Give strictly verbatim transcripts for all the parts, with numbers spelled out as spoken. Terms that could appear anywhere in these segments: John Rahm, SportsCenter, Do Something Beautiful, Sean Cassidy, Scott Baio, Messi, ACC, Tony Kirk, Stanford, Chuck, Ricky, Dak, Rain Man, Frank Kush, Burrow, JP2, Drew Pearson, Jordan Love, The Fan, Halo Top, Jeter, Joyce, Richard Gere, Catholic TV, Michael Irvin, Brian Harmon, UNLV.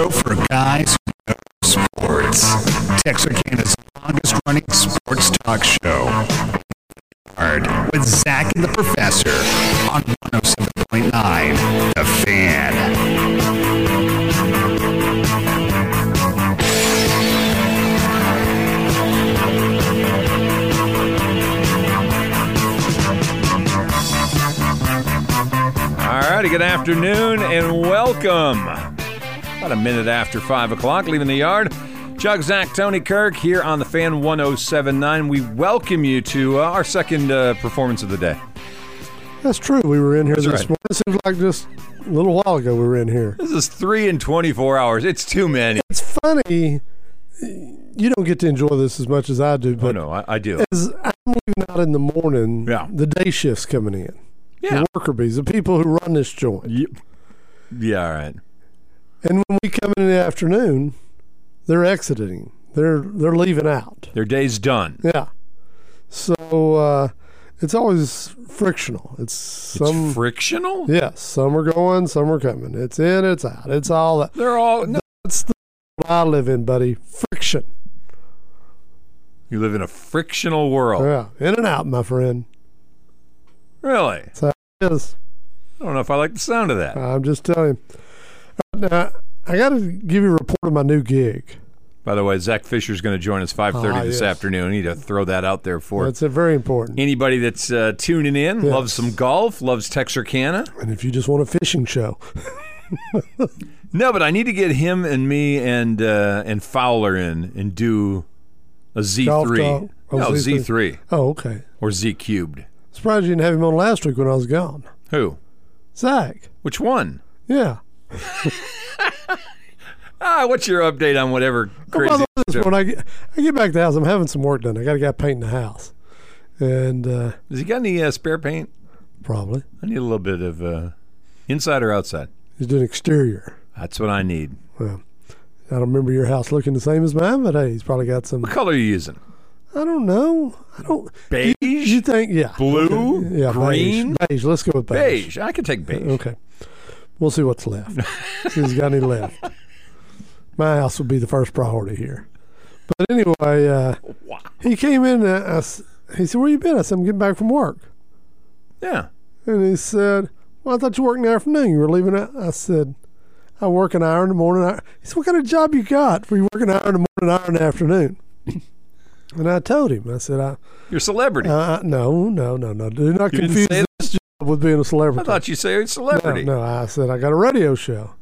show for guys who know sports. Texarkana's longest-running sports talk show. With Zach and the Professor on one oh seven point nine, The Fan. All righty, good afternoon and welcome. About a minute after five o'clock, leaving the yard. Chuck, Zach, Tony Kirk here on The Fan one oh seven point nine. We welcome you to uh, our second uh, performance of the day. That's true. We were in here That's this right. morning. It seems like just a little while ago we were in here. This is three in twenty-four hours. It's too many. It's funny. You don't get to enjoy this as much as I do. But oh, no, I, I do. As I'm leaving out in the morning, yeah. the day shift's coming in. Yeah. The worker bees, the people who run this joint. Yep. Yeah, all right. And when we come in in the afternoon... They're exiting. They're they're leaving out. Their day's done. Yeah. So uh, it's always frictional. It's some it's frictional. Yes. Yeah, some are going. Some are coming. It's in. It's out. It's all that. They're all. No. That's the world I live in, buddy. Friction. You live in a frictional world. Yeah. In and out, my friend. Really? That's how it is. I don't know if I like the sound of that. I'm just telling you. Now, I got to give you a report of my new gig. By the way, Zach Fisher's going to join us five thirty ah, this yes. afternoon. I need to throw that out there for That's very important. Anybody that's uh, tuning in, yes. loves some golf, loves Texarkana. And if you just want a fishing show. No, but I need to get him and me and uh, and Fowler in and do a Z three. Golf, oh, no, Z three. Z three. Oh, okay. Or Z-cubed. Surprised you didn't have him on last week when I was gone. Who? Zach. Which one? Yeah. Ah, what's your update on whatever crazy? Oh, this when I get, I get back to the house, I'm having some work done. I got a guy painting the house, and uh, has he got any uh, spare paint? Probably. I need a little bit of uh, inside or outside. He's doing exterior. That's what I need. Well, I don't remember your house looking the same as mine, but hey, he's probably got some. What color are you using? I don't know. I don't beige. You, you think? Yeah. Blue. Okay. Yeah. Green. Beige. beige. Let's go with beige. Beige. I can take beige. Okay. We'll see what's left. See who's got any left. My house would be the first priority here. But anyway, uh, wow. he came in and I, I, he said, where you been? I said, I'm getting back from work. Yeah. And he said, well, I thought you worked in the afternoon. You were leaving out. I said, I work an hour in the morning. He said, what kind of job you got? Where you work an hour in the morning, an hour in the afternoon? And I told him, I said, I, you're a celebrity. Uh, no, no, no, no. Do not you confuse this that? job with being a celebrity. I thought you said celebrity. No, no, I said, I got a radio show.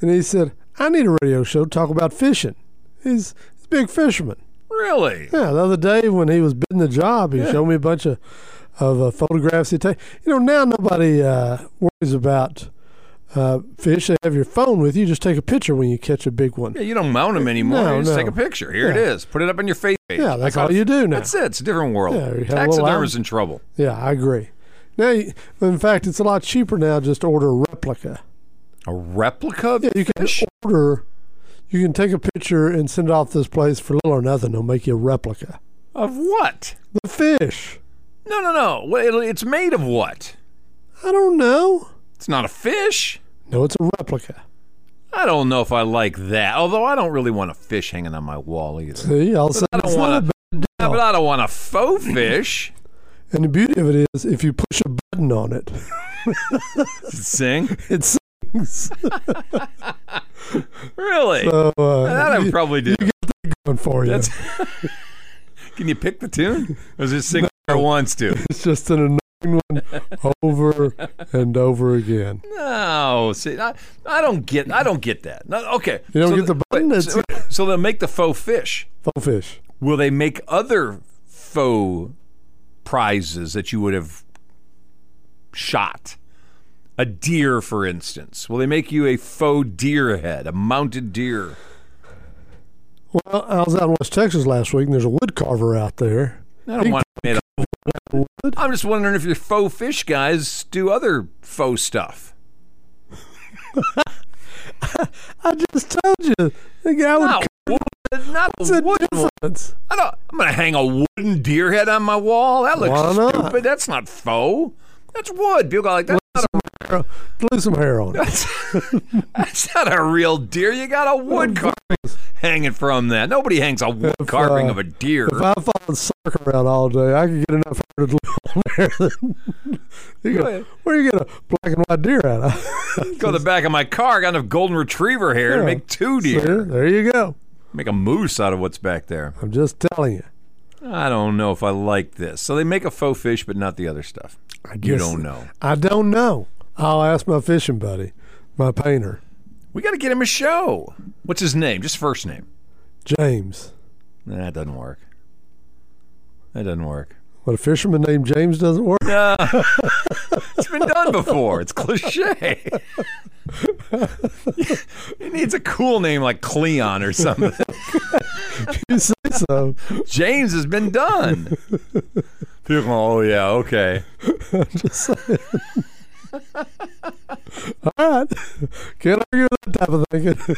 And he said, I need a radio show to talk about fishing. He's, he's a big fisherman. Really? Yeah, the other day when he was bidding the job, he yeah. showed me a bunch of, of uh, photographs he takes. You know, now nobody uh, worries about uh, fish. They have your phone with you. You just take a picture when you catch a big one. Yeah, you don't mount them anymore. No, you just no. take a picture. Here yeah. it is. Put it up on your Facebook page. Yeah, that's all you do now. That's it. It's a different world. Yeah, taxidermists in trouble. Yeah, I agree. Now, in fact, it's a lot cheaper now just to order a replica. A replica of yeah, you can fish? order, you can take a picture and send it off this place for little or nothing. They'll make you a replica. Of what? The fish. No, no, no. It's made of what? I don't know. It's not a fish. No, it's a replica. I don't know if I like that, although I don't really want a fish hanging on my wall either. See, I'll say I don't want a, no, but I don't want a faux fish. And the beauty of it is if you push a button on it. Does it sing? It's Really? So, uh, that I would probably do. You got that going for you. That's Can you pick the tune? Or is it sing no, wants to? It's just an annoying one over and over again. No, see, I, I don't get, I don't get that. No, okay, you don't so get the button. Wait, so, so they'll make the faux fish. Faux fish. Will they make other faux prizes that you would have shot? A deer, for instance. Will they make you a faux deer head, a mounted deer? Well, I was out in West Texas last week, and there's a wood carver out there. I don't want it made of wood. I'm just wondering if your faux fish guys do other faux stuff. I, I just told you. The guy would not wood, not What's a wood difference? One. I don't, I'm going to hang a wooden deer head on my wall. That looks Why stupid. Not? That's not faux. That's wood. People go like, that's Let's not a hair, glue some hair on it. That's, that's not a real deer. You got a wood carving hanging from that. Nobody hangs a wood if, carving uh, of a deer. If I follow soccer around all day, I could get enough hair to glue on there. you go, where do you get a black and white deer at? Go to the back of my car. I got enough golden retriever hair yeah. to make two deer. So, there you go. Make a moose out of what's back there. I'm just telling you. I don't know if I like this. So they make a faux fish, but not the other stuff. I guess you don't know. I don't know. I'll ask my fishing buddy, my painter. We got to get him a show. What's his name? Just first name. James. Nah, that doesn't work. That doesn't work. What, a fisherman named James doesn't work? No. It's been done before. It's cliche. He needs a cool name like Cleon or something. You say so. James has been done. People go, oh, yeah, okay. I'm just saying. All right. Can't argue with that type of thinking.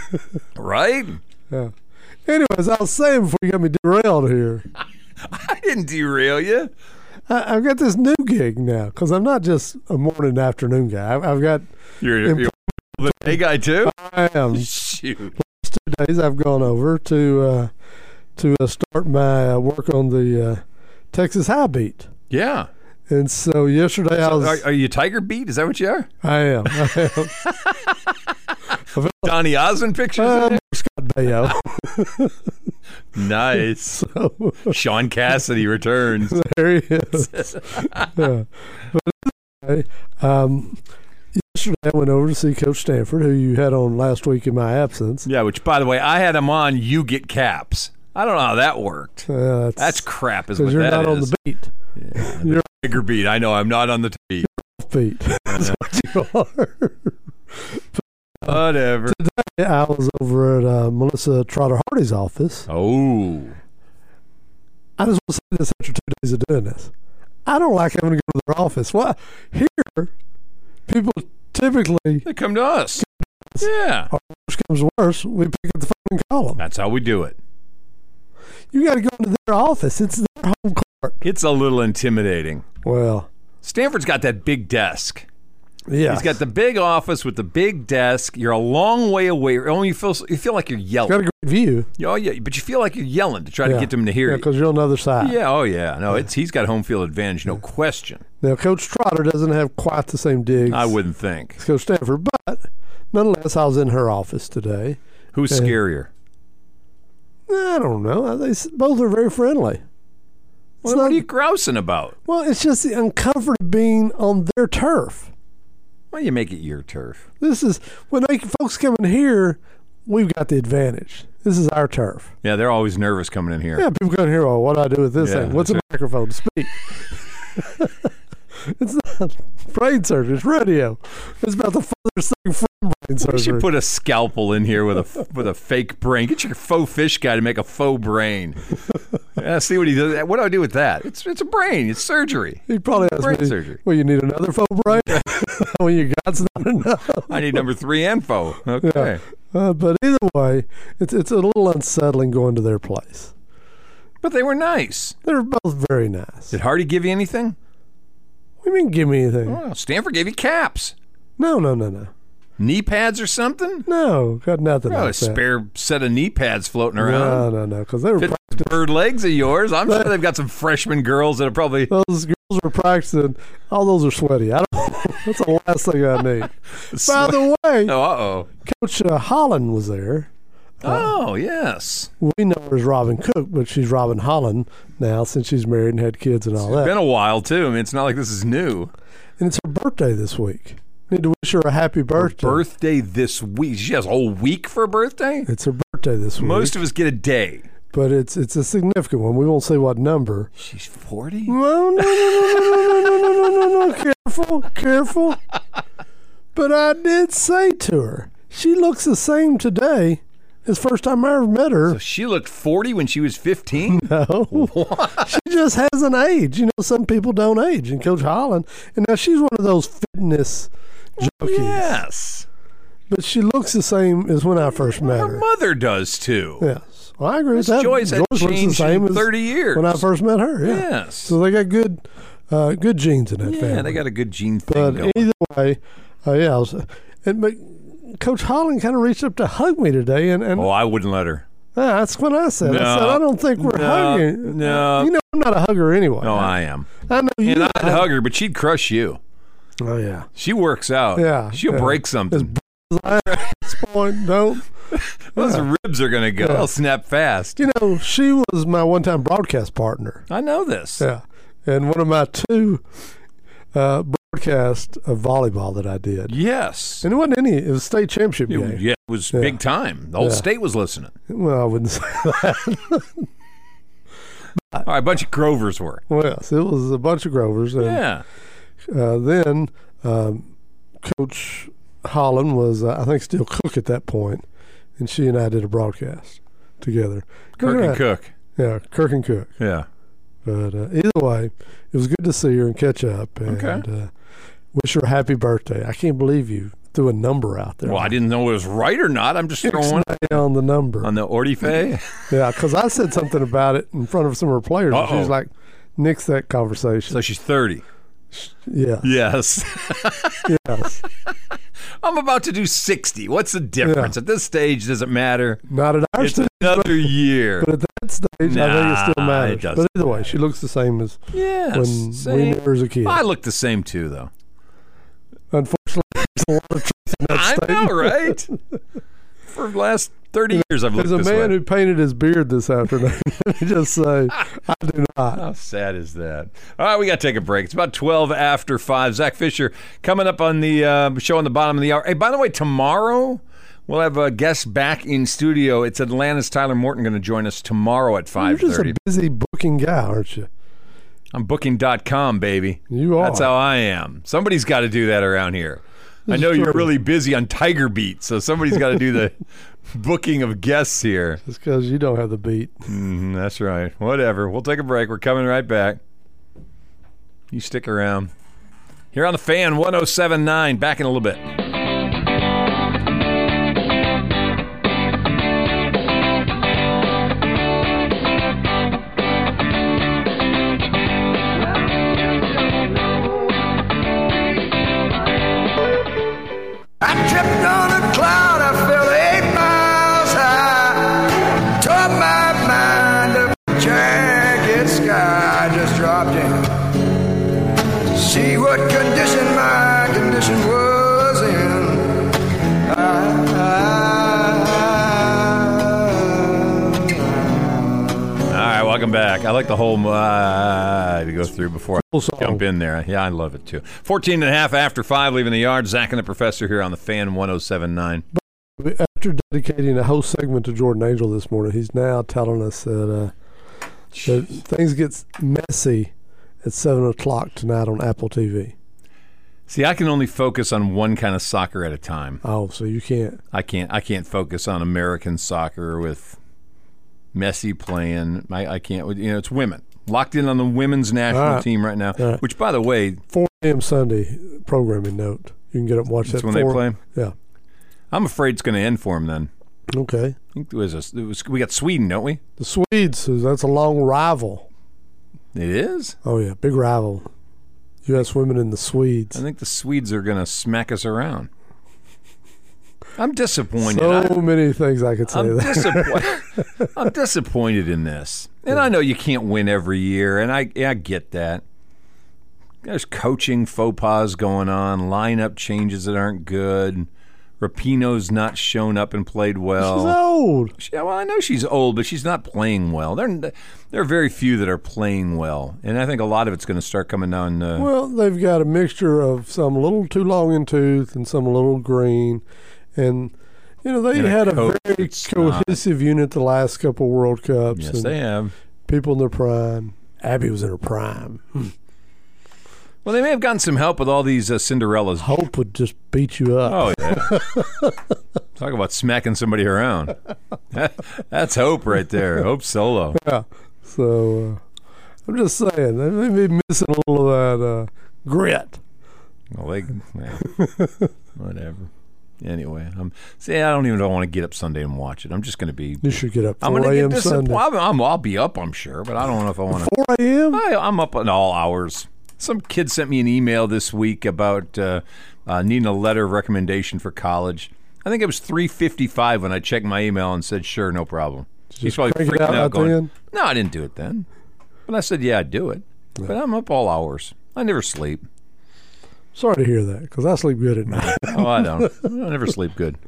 Right? Yeah. Anyways, I was saying before you got me derailed here. I didn't derail you. I, I've got this new gig now because I'm not just a morning and afternoon guy. I, I've got you're, you're the day guy too. I am. Shoot. Last two days I've gone over to uh, to uh, start my uh, work on the uh, Texas High beat. Yeah. And so yesterday so I was. Are, are you Tiger beat? Is that what you are? I am. I am. Donny Osmond pictures. Um, Scott Baio. Nice. So, Sean Cassidy returns. There he is. Yeah. But anyway, um, yesterday I went over to see Coach Stanford, who you had on last week in my absence. Yeah, which, by the way, I had him on You Get Caps. I don't know how that worked. Uh, that's, that's crap is what you're that not is. On the beat. Yeah, you're the Tiger beat. I know. I'm not on the beat. Beat. That's what you are. But whatever. Today I was over at uh, Melissa Trotter Hardy's office. Oh. I just want to say this after two days of doing this. I don't like having to go to their office. Why? Here, people typically... They come to us. Come to us. Yeah. Or worse comes worse, we pick up the phone and call them. That's how we do it. You got to go into their office. It's their home court. It's a little intimidating. Well. Stanford's got that big desk. Yeah, he's got the big office with the big desk. You're a long way away. Oh, you feel you feel like you're yelling. It's got a great view. Oh yeah, but you feel like you're yelling to try yeah. to get them to hear yeah, you because you're on the other side. Yeah. Oh yeah. No, yeah. it's he's got home field advantage, no yeah. question. Now, Coach Trotter doesn't have quite the same digs. I wouldn't think. As Coach Stanford, but nonetheless, I was in her office today. Who's and, scarier? I don't know. They both are very friendly. Well, not, what are you grousing about? Well, it's just the uncomfort of being on their turf. Well, you make it your turf. This is when they, folks come in here, we've got the advantage. This is our turf. Yeah, they're always nervous coming in here. Yeah, people come in here, oh, what do I do with this yeah, thing? What's a it. microphone to speak? It's not brain surgery, it's radio. It's about the furthest thing from brain surgery. You should put a scalpel in here with a with a fake brain. Get your faux fish guy to make a faux brain. Yeah, see what he does. What do I do with that? It's it's a brain. It's surgery. He'd probably ask brain me, surgery. Well, you need another faux brain. Well, you got's not enough. I need number three and faux. Okay, yeah. uh, but either way, it's it's a little unsettling going to their place. But they were nice. They were both very nice. Did Hardy give you anything? What do you mean give me anything? Oh, Stanford gave you caps. No, no, no, no. Knee pads or something? No, got nothing. Well, like a spare that. set of knee pads floating around. No, no, no, because they were practicing. Bird legs of yours. I'm sure they've got some freshman girls that are probably. Those girls were practicing. All those are sweaty. I don't. That's the last thing I need. By the way, oh, uh-oh. Coach uh, Holland was there. Oh, uh, yes. We know her as Robin Cook, but she's Robin Holland now since she's married and had kids and all it's that. It's been a while, too. I mean, it's not like this is new. And it's her birthday this week. Need to wish her a happy birthday. Her birthday this week. She has a whole week for her birthday? It's her birthday this week. Most of us get a day. But it's it's a significant one. We won't say what number. She's forty? No, no, no, no, no, no, no, no, no, no. Careful, careful. But I did say to her, she looks the same today. It's the first time I ever met her. So she looked forty when she was fifteen? No. What? She just has an age. You know, some people don't age. And Coach Holland, and now she's one of those fitness junkies. Yes. But she looks the same as when I first well, met her. Her mother does, too. Yes. Well, I agree with that. Joyce has changed the same in thirty years. When I first met her, yeah. Yes. So they got good uh, good genes in that yeah, family. Yeah, they got a good gene thing But going. Either way, Uh, yeah. I was, and, but Coach Holland kind of reached up to hug me today. and, and Oh, I wouldn't let her. Uh, that's what I said. No, I said, I don't think we're no, hugging. No. You know, I'm not a hugger anyway. No, I am. I know you. And I'd hug, hug her, but she'd crush you. Oh, yeah. She works out. Yeah. She'll yeah. break something. At this point, don't. Those yeah. ribs are going to go. Yeah. They'll snap fast. You know, she was my one-time broadcast partner. I know this. Yeah. And one of my two uh, broadcasts of volleyball that I did. Yes. And it wasn't any. It was state championship it, game. Yeah, it was yeah. big time. The whole yeah. state was listening. Well, I wouldn't say that. All right, a bunch of Grovers were. Well, yes, it was a bunch of Grovers. And, yeah. Uh, then um, Coach Holland was, uh, I think, still Cook at that point, and she and I did a broadcast together. Kirk and, and Cook. Yeah, Kirk and Cook. Yeah. But uh, either way, it was good to see her and catch up, and okay. uh, wish her a happy birthday. I can't believe you threw a number out there. Well, I didn't know it was right or not. I'm just throwing it on the number. On the Ordife? Yeah, because I said something about it in front of some of her players, Uh-oh. and she's like, nix that conversation. So she's thirty. Yes. Yes. Yes. I'm about to do sixty. What's the difference? Yeah. At this stage, does it matter? Not at our it's stage. Another but, year. But at that stage, nah, I think it still matters. It doesn't but either way, she looks the same as yes, when same. we knew her as a kid. I look the same too, though. Unfortunately, there's a lot of truth in that statement. I know, right? For the last thirty years, I've looked this way. There's a man who painted his beard this afternoon. Let me just say, I do not. How sad is that? All right, we got to take a break. It's about twelve after five. Zach Fisher coming up on the uh, show on the bottom of the hour. Hey, by the way, tomorrow we'll have a guest back in studio. It's Atlanta's Tyler Morton going to join us tomorrow at five thirty. You're just a busy booking guy, aren't you? I'm booking dot com, baby. You are. That's how I am. Somebody's got to do that around here. I know you're really busy on Tiger Beat, so somebody's got to do the booking of guests here. It's because you don't have the beat. Mm, that's right. Whatever. We'll take a break. We're coming right back. You stick around. Here on The Fan, one oh seven point nine. Back in a little bit. Back. I like the whole uh, to go through before I jump in there. Yeah, I love it too. fourteen and a half after five, leaving the yard. Zach and the Professor here on The Fan one oh seven point nine. After dedicating a whole segment to Jordan Angel this morning, he's now telling us that, uh, that things get messy at seven o'clock tonight on Apple T V. See, I can only focus on one kind of soccer at a time. Oh, so you can't. I can't, I can't focus on American soccer with Messi playing. I, I can't. You know, it's women. Locked in on the women's national right. team right now, right. which, by the way, four a.m. Sunday programming note. You can get up and watch that's that. That's when four. They play? Yeah. I'm afraid it's going to end for them then. Okay. I think there was a, it was, we got Sweden, don't we? The Swedes. That's a long rival. It is? Oh, yeah. Big rival. U S women and the Swedes. I think the Swedes are going to smack us around. I'm disappointed. So I, many things I could say. I'm, disapp- I'm disappointed in this. And yeah. I know you can't win every year, and I, I get that. There's coaching faux pas going on, lineup changes that aren't good. Rapinoe's not shown up and played well. She's old. She, well, I know she's old, but she's not playing well. There, there are very few that are playing well, and I think a lot of it's going to start coming down. Uh, well, they've got a mixture of some a little too long in tooth and some a little green. And, you know, they had a, coach, a very cohesive not. unit the last couple of World Cups. Yes, and they have. People in their prime. Abby was in her prime. Hmm. Well, they may have gotten some help with all these uh, Cinderellas. Hope would just beat you up. Oh, yeah. Talk about smacking somebody around. That, that's Hope right there. Hope solo. Yeah. So, uh, I'm just saying, they may be missing a little of that uh, grit. Well, they, man, whatever. Anyway, I'm see. I don't even want to get up Sunday and watch it. I'm just going to be. You should get up four a.m. Sunday. I'm, I'm, I'll be up, I'm sure, but I don't know if I want to. four a.m. I'm up at all hours. Some kid sent me an email this week about uh, uh, needing a letter of recommendation for college. I think it was three fifty-five when I checked my email and said, sure, no problem. Just He's probably freaking out, out going, no, I didn't do it then. But I said, yeah, I'd do it. Yeah. But I'm up all hours. I never sleep. Sorry to hear that, because I sleep good at night. Oh, I don't. I never sleep good.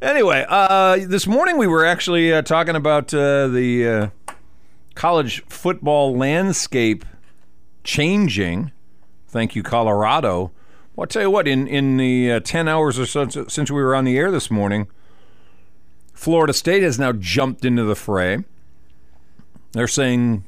Anyway, uh, this morning we were actually uh, talking about uh, the uh, college football landscape changing. Thank you, Colorado. Well, I'll tell you what, in, in the uh, ten hours or so since we were on the air this morning, Florida State has now jumped into the fray. They're saying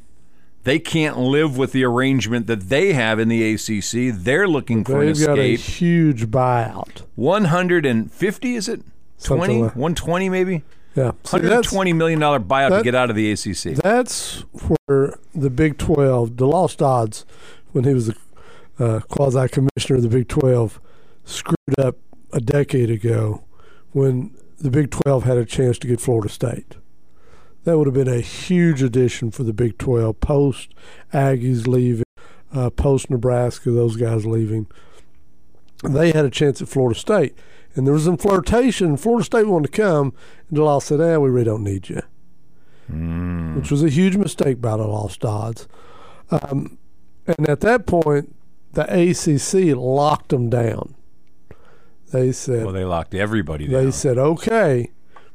they can't live with the arrangement that they have in the A C C. They're looking They've for an escape. They've got a huge buyout. one hundred fifty, is it? twenty, like. one hundred twenty maybe? Yeah. See, one hundred twenty million dollars buyout that, to get out of the A C C. That's where the Big twelve, DeLoss Dodds, when he was the uh, quasi-commissioner of the Big twelve, screwed up a decade ago when the Big twelve had a chance to get Florida State. That would have been a huge addition for the Big twelve, post-Aggies leaving, uh, post-Nebraska, those guys leaving. They had a chance at Florida State. And there was some flirtation. Florida State wanted to come, and DeLoss said, eh, we really don't need you, mm. which was a huge mistake by DeLoss Dodds. Um, and at that point, the A C C locked them down. They said – well, they locked everybody down. They said, okay,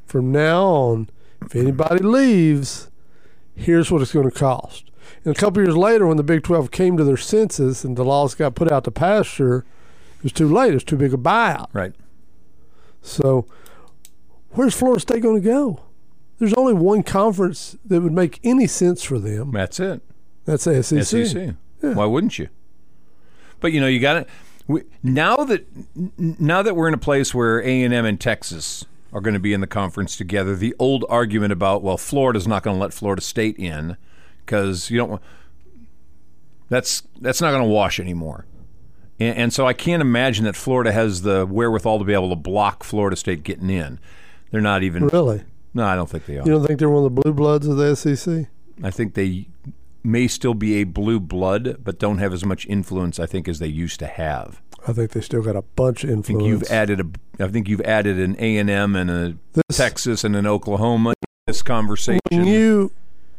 from now on, if anybody leaves, here's what it's going to cost. And a couple years later, when the Big twelve came to their senses and DeLoss got put out to pasture, it was too late. It was too big a buyout. Right. So, where's Florida State going to go? There's only one conference that would make any sense for them. That's it. That's S E C. S E C. Yeah. Why wouldn't you? But you know, you got to now that now that we're in a place where A and M and Texas are going to be in the conference together. The old argument about, well, Florida's not going to let Florida State in because you don't want that's that's not going to wash anymore. And so I can't imagine that Florida has the wherewithal to be able to block Florida State getting in. They're not even... Really? No, I don't think they are. You don't think they're one of the blue bloods of the S E C? I think they may still be a blue blood, but don't have as much influence, I think, as they used to have. I think they still got a bunch of influence. I think you've added, a, I think you've added an A and M and a this, Texas and an Oklahoma in this conversation. When you,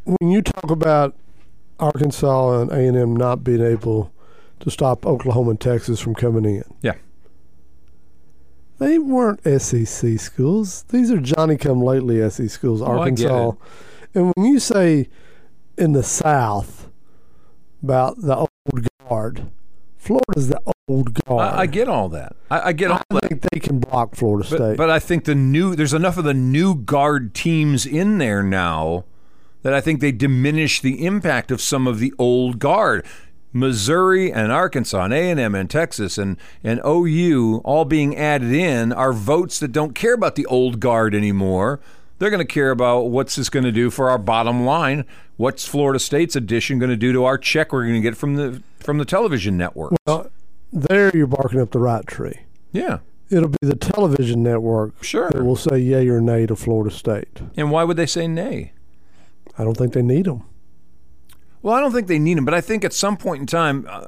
when you talk about Arkansas and A and M not being able... to stop Oklahoma and Texas from coming in. Yeah. They weren't S E C schools. These are Johnny-come-lately S E C schools, Arkansas. Oh, and when you say in the South about the old guard, Florida's the old guard. I, I get all that. I, I get all I that. I think they can block Florida but, State. But I think the new there's enough of the new guard teams in there now that I think they diminish the impact of some of the old guard. Missouri and Arkansas and A and M and Texas and, and O U all being added in are votes that don't care about the old guard anymore. They're going to care about what's this going to do for our bottom line. What's Florida State's addition going to do to our check we're going to get from the from the television networks? Well, there you're barking up the right tree. Yeah. It'll be the television network sure. that will say yay or nay to Florida State. And why would they say nay? I don't think they need them. Well, I don't think they need them, but I think at some point in time, uh,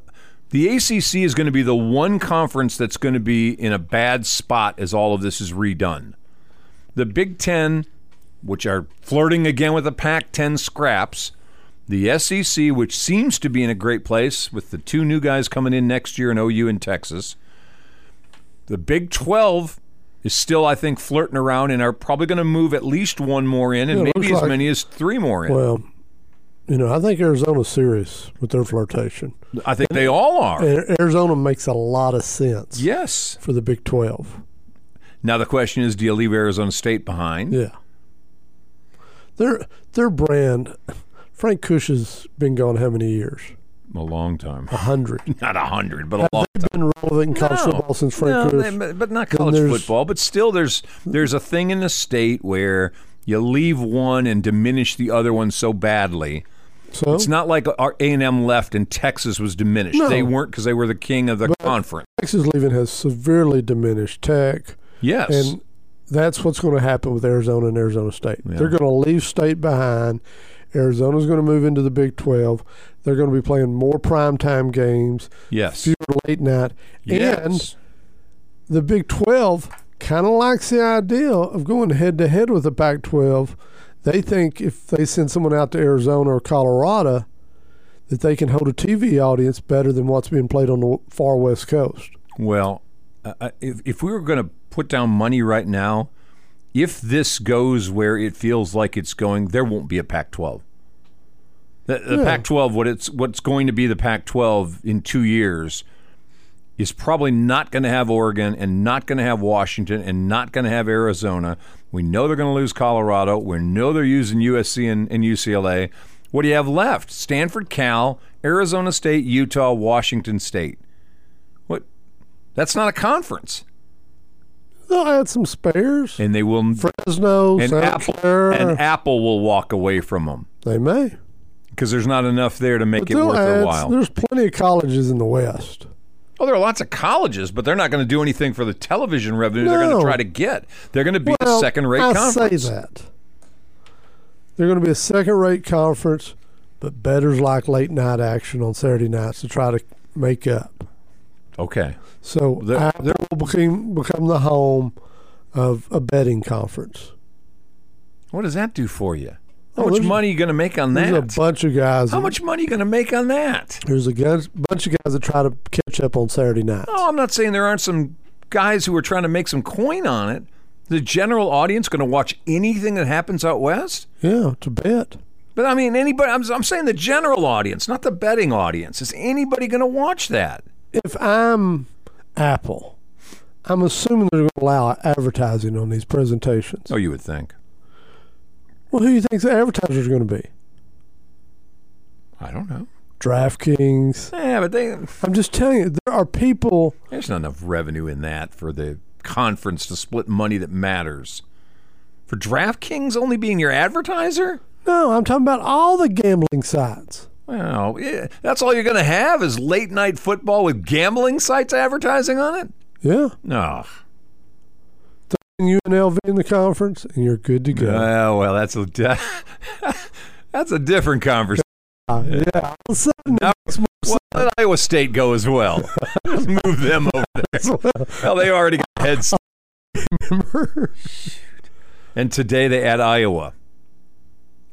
the A C C is going to be the one conference that's going to be in a bad spot as all of this is redone. The Big Ten, which are flirting again with the Pac ten scraps, the S E C, which seems to be in a great place with the two new guys coming in next year in O U and Texas. The Big twelve is still, I think, flirting around and are probably going to move at least one more in and yeah, maybe as like, many as three more in. Well, you know, I think Arizona's serious with their flirtation. I think and they all are. Arizona makes a lot of sense. Yes. For the Big twelve. Now the question is, do you leave Arizona State behind? Yeah. Their their brand, Frank Kush has been gone how many years? A long time. A hundred. Not a hundred, but a have long time. Have they been relevant in college no. football since Frank no, Kush? They, but not college football. But still, there's there's a thing in the state where you leave one and diminish the other one so badly. So? It's not like our A and M left and Texas was diminished. No. They weren't because they were the king of the but conference. Texas leaving has severely diminished Tech. Yes. And that's what's going to happen with Arizona and Arizona State. Yeah. They're going to leave State behind. Arizona's going to move into the Big twelve. They're going to be playing more primetime games. Yes. Fewer late night. Yes. And the Big twelve kind of likes the idea of going head-to-head with the Pac twelve. They think if they send someone out to Arizona or Colorado that they can hold a T V audience better than what's being played on the far West Coast. Well, uh, if, if we were going to put down money right now, if this goes where it feels like it's going, there won't be a Pac twelve. The, the yeah. Pac twelve, what it's what's going to be the Pac twelve in two years is probably not going to have Oregon and not going to have Washington and not going to have Arizona. We know they're going to lose Colorado. We know they're using U S C and, and U C L A. What do you have left? Stanford, Cal, Arizona State, Utah, Washington State. What? That's not a conference. They'll add some spares. And they will. Fresno, and Apple, and Apple will walk away from them. They may. Because there's not enough there to make it worth add, their while. There's plenty of colleges in the West. Oh, there are lots of colleges, but they're not going to do anything for the television revenue no. they're going to try to get. They're going to be well, a second-rate I conference. I say that. They're going to be a second-rate conference, but bettors like late-night action on Saturday nights to try to make up. Okay. So they're, Apple they're, will become, become the home of a betting conference. What does that do for you? How oh, much money are you going to make on that? There's a bunch of guys. How that, much money are you going to make on that? There's a guys, bunch of guys that try to catch up on Saturday nights. Oh, I'm not saying there aren't some guys who are trying to make some coin on it. The general audience going to watch anything that happens out west? Yeah, it's a bet. But, I mean, anybody. I'm, I'm saying the general audience, not the betting audience. Is anybody going to watch that? If I'm Apple, I'm assuming they're going to allow advertising on these presentations. Oh, you would think. Well, who do you think the advertisers are going to be? I don't know. DraftKings. Yeah, but they... I'm just telling you, there are people... There's not enough revenue in that for the conference to split money that matters. For DraftKings only being your advertiser? No, I'm talking about all the gambling sites. Wow. Yeah, that's all you're going to have is late-night football with gambling sites advertising on it? Yeah. No. U N L V in the conference, and you're good to go. Oh, well, that's a di- that's a different conversation. Yeah, yeah. All of a sudden, now, well, let Iowa State go as well. Just move them over there. Well, well, they already got head start. Remember? And today they add Iowa.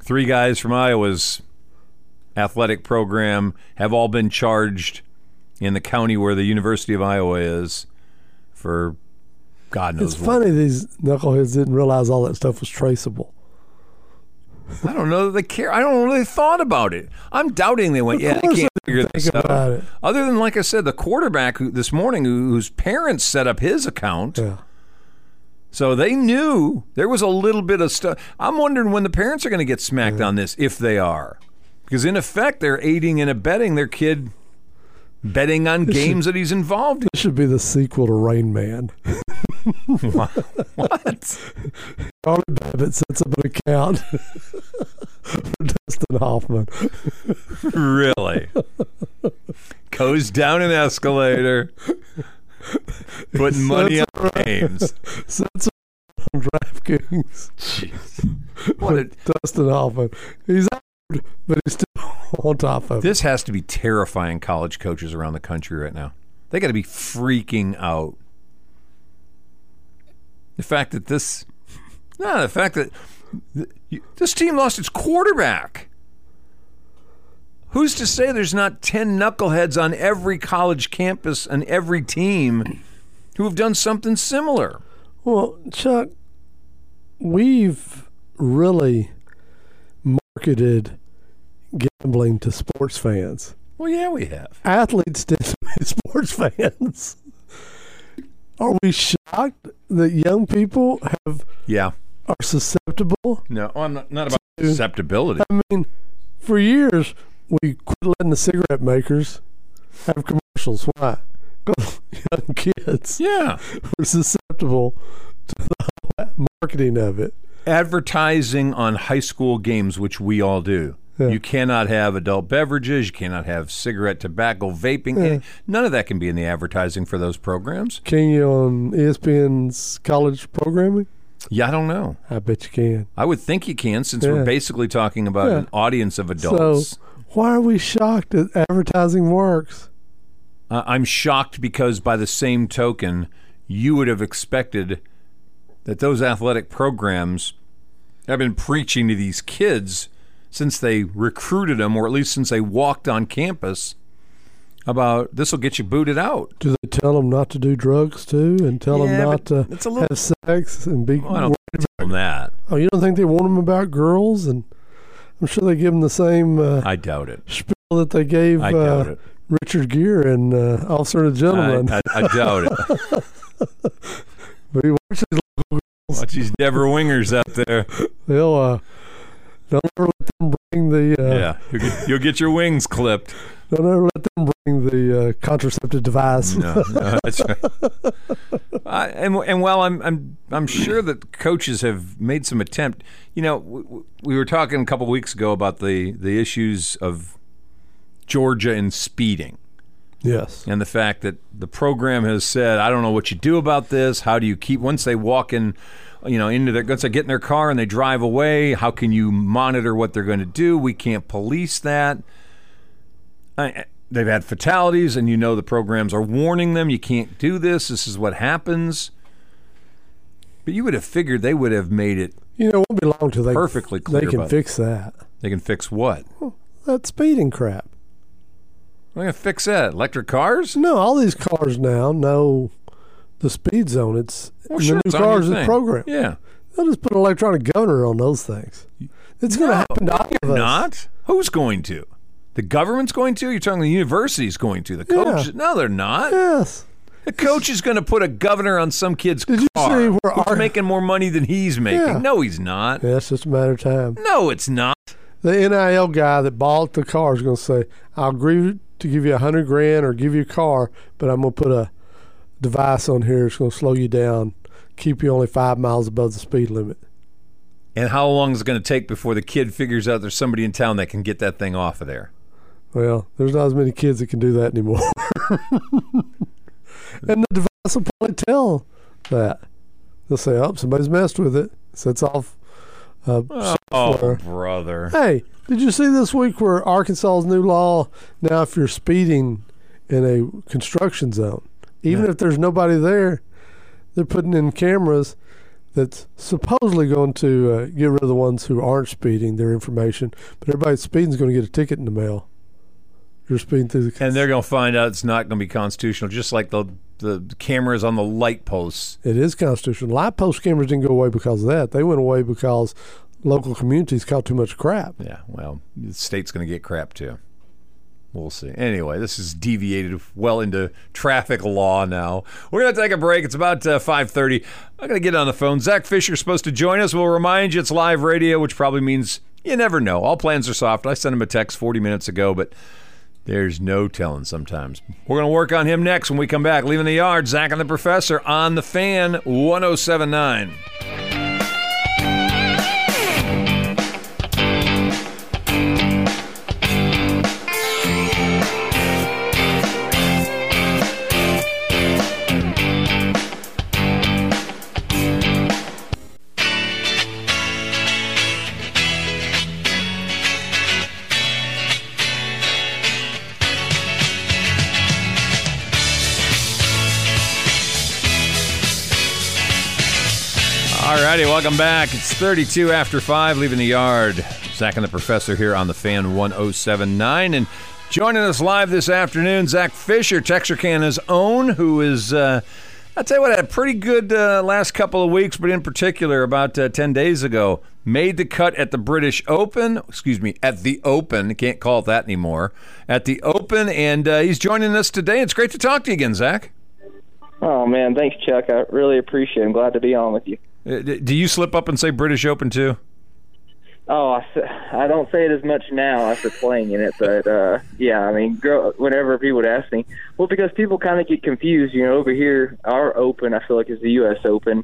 Three guys from Iowa's athletic program have all been charged in the county where the University of Iowa is for God knows it's what. Funny these knuckleheads didn't realize all that stuff was traceable. I don't know that they care. I don't really thought about it. I'm doubting they went, of yeah, they can't they figure this out. It. Other than, like I said, the quarterback who, this morning who, whose parents set up his account. Yeah. So they knew there was a little bit of stuff. I'm wondering when the parents are going to get smacked yeah. on this, if they are. Because, in effect, they're aiding and abetting their kid betting on this games should, that he's involved in. This should be the sequel to Rain Man. What? Charlie Babbitt sets up an account for Dustin Hoffman. Really? Goes down an escalator, putting money on games. Sets up on DraftKings. Jeez. What a, Dustin Hoffman. He's out, but he's still on top of it. This has to be terrifying college coaches around the country right now. They got to be freaking out. The fact that this, no, the fact that th- this team lost its quarterback. Who's to say there's not ten knuckleheads on every college campus and every team who have done something similar? Well, Chuck, we've really marketed gambling to sports fans. Well, yeah, we have. Athletes did sports fans. Are we shocked that young people have yeah are susceptible? No, I'm not, not about to, susceptibility. I mean, for years we quit letting the cigarette makers have commercials. Why? Because young kids yeah were susceptible to the marketing of it. Advertising on high school games, which we all do. Yeah. You cannot have adult beverages. You cannot have cigarette, tobacco, vaping. Yeah. Any, none of that can be in the advertising for those programs. Can you on E S P N's college programming? Yeah, I don't know. I bet you can. I would think you can since yeah. we're basically talking about yeah. an audience of adults. So why are we shocked that advertising works? Uh, I'm shocked because by the same token, you would have expected that those athletic programs have been preaching to these kids since they recruited them, or at least since they walked on campus, about this will get you booted out. Do they tell them not to do drugs too, and tell yeah, them not to little, have sex and be? Well, I don't think they tell them that. Oh, you don't think they warn them about girls? And I'm sure they give them the same. Uh, I doubt it. Spiel that they gave I doubt uh, it. Richard Gere and uh, Officer of the Gentleman. I, I, I doubt it. But he watches local girls. Watch these Deborah Wingers out there. They'll uh, don't ever let them bring the. Uh, yeah, you'll get, you'll get your wings clipped. Don't ever let them bring the uh, contraceptive device. No, no, that's right. uh, and and while I'm I'm I'm sure that coaches have made some attempt. You know, we, we were talking a couple of weeks ago about the the issues of Georgia and speeding. Yes. And the fact that the program has said, I don't know what you do about this. How do you keep once they walk in, you know, into their once they get in their car and they drive away, how can you monitor what they're going to do? We can't police that. I, they've had fatalities, and you know the programs are warning them, you can't do this. This is what happens. But you would have figured they would have made it. You know, it won't be long till they perfectly clear. They can fix that. They can fix what? Well, that speeding crap. I'm going to fix that. Electric cars? No, all these cars now know the speed zone. It's well, sure, the new it's cars is programmed. Yeah. They'll just put an electronic governor on those things. It's no, going to happen to all of us. Not? Who's going to? The government's going to? You're talking the university's going to. The coach? Yeah. No, they're not. Yes. The coach is going to put a governor on some kid's Did car. You see where who's Ar- making more money than he's making. Yeah. No, he's not. Yeah, it's just a matter of time. No, it's not. The N I L guy that bought the car is going to say, I'll agree with to give you a hundred grand or give you a car, but I'm going to put a device on here that's going to slow you down, keep you only five miles above the speed limit. And how long is it going to take before the kid figures out there's somebody in town that can get that thing off of there? Well, there's not as many kids that can do that anymore. And the device will probably tell that. They'll say, oh, somebody's messed with it. Sets off. Uh, oh, oh, brother. Hey, did you see this week where Arkansas's new law, now if you're speeding in a construction zone, even yeah. if there's nobody there, they're putting in cameras that's supposedly going to uh, get rid of the ones who aren't speeding, their information, but everybody speeding is going to get a ticket in the mail. You're speeding through the cons- And they're going to find out it's not going to be constitutional, just like the the cameras on the light posts. It is constitutional. Light post cameras didn't go away because of that. They went away because local communities caught too much crap. Yeah, well, the state's going to get crap too. We'll see. Anyway, this is deviated well into traffic law now. We're going to take a break. It's about uh, five thirty. I'm going to get on the phone. Zach Fisher's supposed to join us. We'll remind you it's live radio, which probably means you never know. All plans are soft. I sent him a text forty minutes ago, but there's no telling sometimes. We're going to work on him next when we come back. Leaving the yard, Zach and the Professor on The Fan, one oh seven point nine. Alrighty, welcome back. It's thirty-two after five, leaving the yard. Zach and the Professor here on The Fan one oh seven point nine. And joining us live this afternoon, Zach Fisher, Texarkana's own, who is, uh, I'll tell you what, had a pretty good uh, last couple of weeks, but in particular about uh, ten days ago, made the cut at the British Open, excuse me, at the Open, can't call it that anymore, at the Open, and uh, he's joining us today. It's great to talk to you again, Zach. Oh, man, thanks, Chuck. I really appreciate it. I'm glad to be on with you. Do you slip up and say British Open, too? Oh, I don't say it as much now after playing in it, but, uh, yeah, I mean, whenever people would ask me, well, because people kind of get confused, you know, over here, our Open, I feel like, is the U S Open,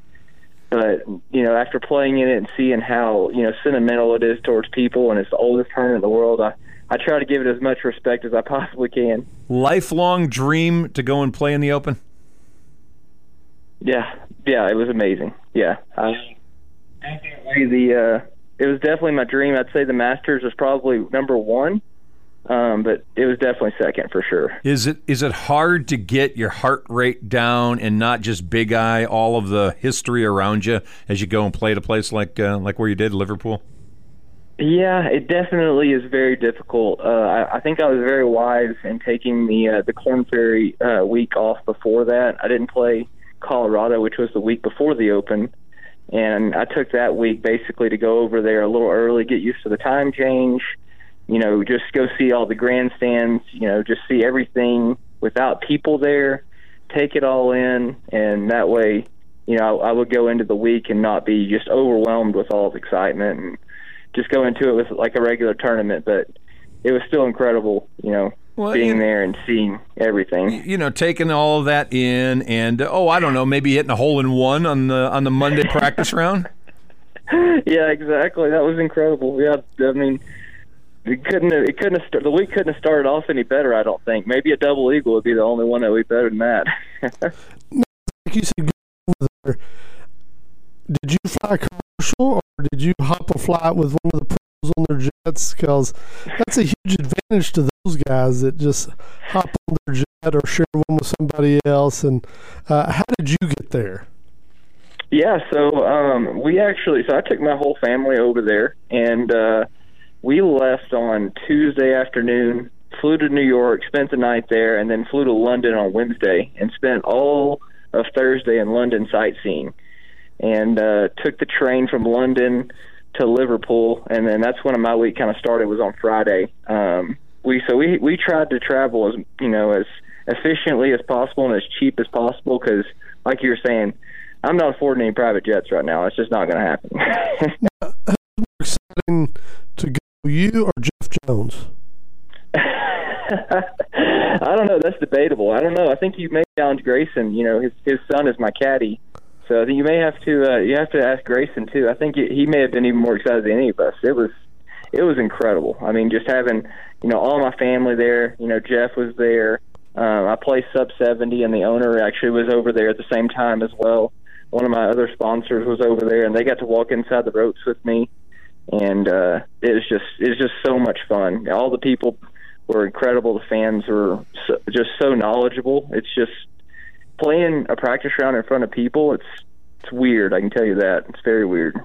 but, you know, after playing in it and seeing how, you know, sentimental it is towards people, and it's the oldest tournament in the world, I, I try to give it as much respect as I possibly can. Lifelong dream to go and play in the Open? Yeah, yeah, it was amazing. Yeah, I, the uh, it was definitely my dream. I'd say the Masters was probably number one, Um, but it was definitely second for sure. Is it is it hard to get your heart rate down and not just big eye all of the history around you as you go and play at a place like uh, like where you did, Liverpool? Yeah, it definitely is very difficult. Uh, I, I think I was very wise in taking the uh, the Corn Ferry uh, week off before that. I didn't play Colorado, which was the week before the Open, and I took that week basically to go over there a little early, get used to the time change. You know, just go see all the grandstands, you know, just see everything without people there, take it all in, and that way, you know, I, I would go into the week and not be just overwhelmed with all the excitement and just go into it with like a regular tournament. But it was still incredible, you know, well, being you, there and seeing everything. You know, taking all of that in and, oh, I don't know, maybe hitting a hole-in-one on the on the Monday practice round? Yeah, exactly. That was incredible. Yeah, I mean – It couldn't. Have, it couldn't. Have, the week couldn't have started off any better, I don't think. Maybe a double eagle would be the only one that would be better than that. Like you said, did you fly commercial, or did you hop a flight with one of the pros on their jets? Because that's a huge advantage to those guys that just hop on their jet or share one with somebody else. And uh, how did you get there? Yeah. So um, we actually. So I took my whole family over there, and. Uh, We left on Tuesday afternoon, flew to New York, spent the night there, and then flew to London on Wednesday and spent all of Thursday in London sightseeing. And uh, took the train from London to Liverpool, and then that's when my week kind of started, was on Friday. Um, we so we we tried to travel as you know as efficiently as possible and as cheap as possible because, like you were saying, I'm not affording any private jets right now. It's just not going to happen. Exciting to go. You or Jeff Jones? I don't know. That's debatable. I don't know. I think you may challenge Grayson. You know, his his son is my caddy, so I think you may have to uh, you have to ask Grayson too. I think it, he may have been even more excited than any of us. It was it was incredible. I mean, just having you know all my family there. You know, Jeff was there. Um, I played sub seventy, and the owner actually was over there at the same time as well. One of my other sponsors was over there, and they got to walk inside the ropes with me. And uh, it was just it was just so much fun. All the people were incredible. The fans were so, just so knowledgeable. It's just playing a practice round in front of people. It's it's weird. I can tell you that. It's very weird.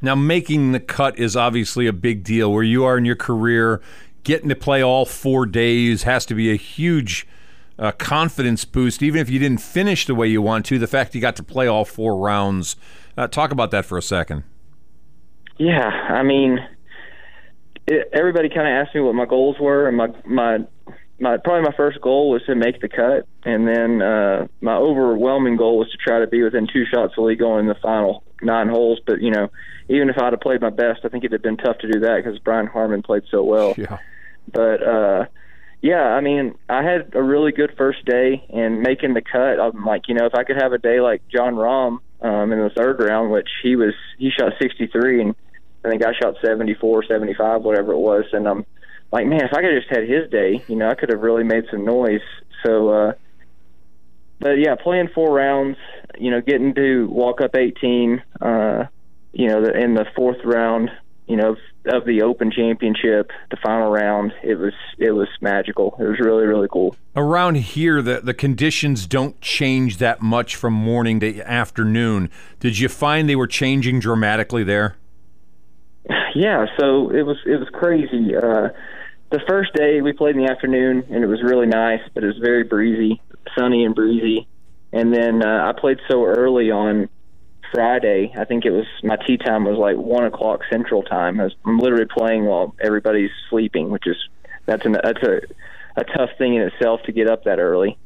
Now, making the cut is obviously a big deal. Where you are in your career, getting to play all four days has to be a huge uh, confidence boost. Even if you didn't finish the way you want to, the fact you got to play all four rounds. Uh, talk about that for a second. Yeah, I mean, it, everybody kind of asked me what my goals were, and my, my my probably my first goal was to make the cut, and then uh, my overwhelming goal was to try to be within two shots of legal in the final nine holes. But you know, even if I'd have played my best, I think it'd have been tough to do that because Brian Harmon played so well. Yeah. But uh, yeah, I mean, I had a really good first day, and making the cut, I'm like, you know, if I could have a day like John Rahm. Um, in the third round, which he was, he shot sixty-three, and I think I shot seventy-four, seventy-five, whatever it was. And I'm like, man, if I could have just had his day, you know, I could have really made some noise. So, uh, but yeah, playing four rounds, you know, getting to walk up eighteen, uh, you know, the, in the fourth round, you know, of, of the Open Championship, the final round, it was it was magical. It was really, really cool. Around here, the, the conditions don't change that much from morning to afternoon. Did you find they were changing dramatically there? Yeah, so it was it was crazy. Uh, the first day we played in the afternoon, and it was really nice, but it was very breezy, sunny and breezy. And then uh, I played so early on Friday. I think it was my tee time was like one o'clock Central Time. I was, I'm literally playing while everybody's sleeping, which is that's an, that's a a tough thing in itself to get up that early.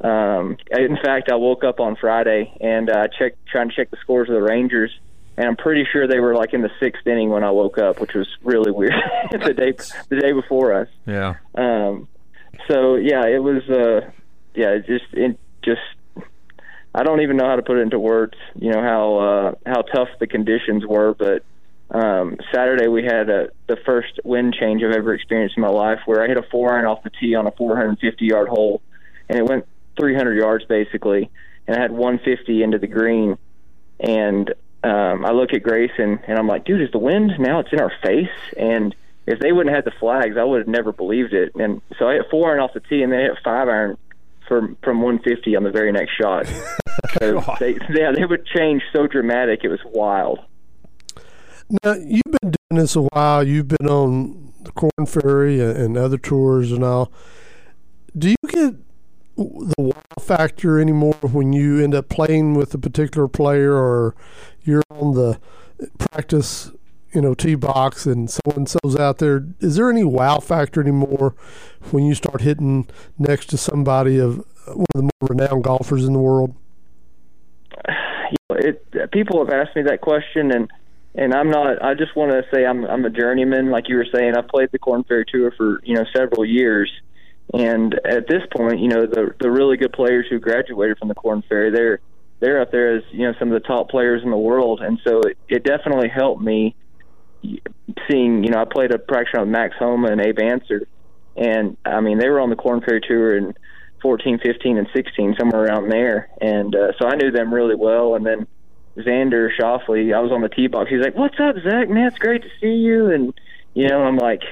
Um, in fact, I woke up on Friday and I uh, checked trying to check the scores of the Rangers, and I'm pretty sure they were like in the sixth inning when I woke up, which was really weird. the day the day before us. Yeah. Um. So yeah, it was. Uh. Yeah. It just it just. I don't even know how to put it into words, you know, how uh, how tough the conditions were. But um, Saturday we had a, the first wind change I've ever experienced in my life, where I hit a four-iron off the tee on a four hundred fifty-yard hole, and it went three hundred yards basically, and I had one fifty into the green. And um, I look at Grayson, and I'm like, dude, is the wind now? It's in our face. And if they wouldn't have had the flags, I would have never believed it. And so I hit four iron off the tee, and then I hit five iron from from one fifty on the very next shot. So they, yeah, they would change so dramatic. It was wild. Now, you've been doing this a while. You've been on the Corn Ferry and other tours and all. Do you get the wow factor anymore when you end up playing with a particular player, or you're on the practice, you know, tee box and so-and-so's out there? Is there any wow factor anymore when you start hitting next to somebody of one of the more renowned golfers in the world? You know, it, people have asked me that question, and And I'm not. I just want to say I'm. I'm a journeyman, like you were saying. I played the Corn Ferry Tour for you know several years, and at this point, you know the the really good players who graduated from the Corn Ferry, they're they're up there as you know some of the top players in the world. And so it, it definitely helped me seeing. You know, I played a practice round with Max Homa and Abe Answer, and I mean they were on the Corn Ferry Tour in fourteen, fifteen, and sixteen, somewhere around there. And uh, so I knew them really well, and then Xander Shoffley, I was on the tee box. He's like, "What's up, Zach? Man, it's great to see you." And, you know, I'm like,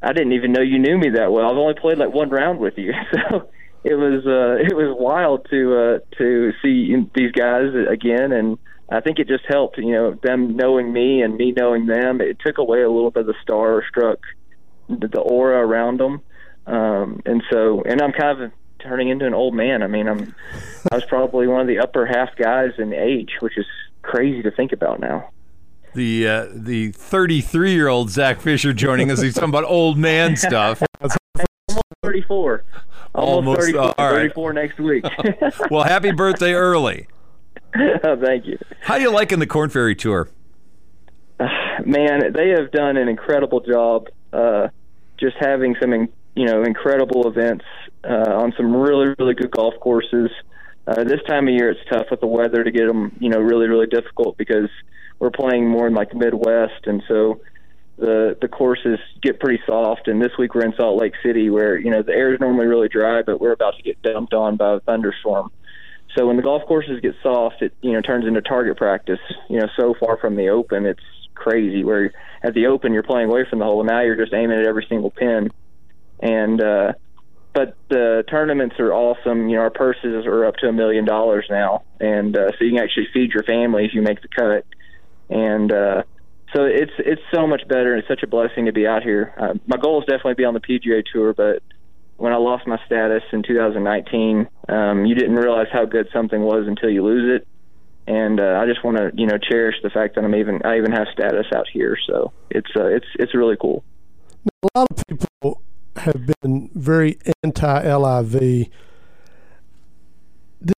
I didn't even know you knew me that well. I've only played like one round with you. So it was uh, it was wild to uh, to see these guys again. And I think it just helped, you know, them knowing me and me knowing them. It took away a little bit of the starstruck, the aura around them. Um, and so, and I'm kind of turning into an old man. I mean, I'm I was probably one of the upper half guys in age, which is crazy to think about now. The uh, the thirty-three-year-old Zach Fisher joining us. He's talking about old man stuff. Almost thirty-four. Almost, Almost thirty-four, all right. thirty-four next week. Well, happy birthday early. Oh, thank you. How are you liking the Corn Ferry Tour? Uh, man, they have done an incredible job uh, just having some in, you know, incredible events uh, on some really, really good golf courses. Uh, this time of year, it's tough with the weather to get them, you know, really, really difficult because we're playing more in like the Midwest, and so the the courses get pretty soft. And this week we're in Salt Lake City, where you know the air is normally really dry, but we're about to get dumped on by a thunderstorm. So when the golf courses get soft, it you know turns into target practice. You know, so far from the Open, it's crazy. Where at the Open you're playing away from the hole, and now you're just aiming at every single pin. And uh, but the tournaments are awesome. You know, our purses are up to a million dollars now, and uh, so you can actually feed your family if you make the cut. And uh, so it's it's so much better, and it's such a blessing to be out here. Uh, my goal is definitely to be on the P G A Tour, but when I lost my status in two thousand nineteen, um, you didn't realize how good something was until you lose it. And uh, I just want to you know cherish the fact that I'm even I even have status out here. So it's uh, it's it's really cool. A lot of people have been very anti-L I V.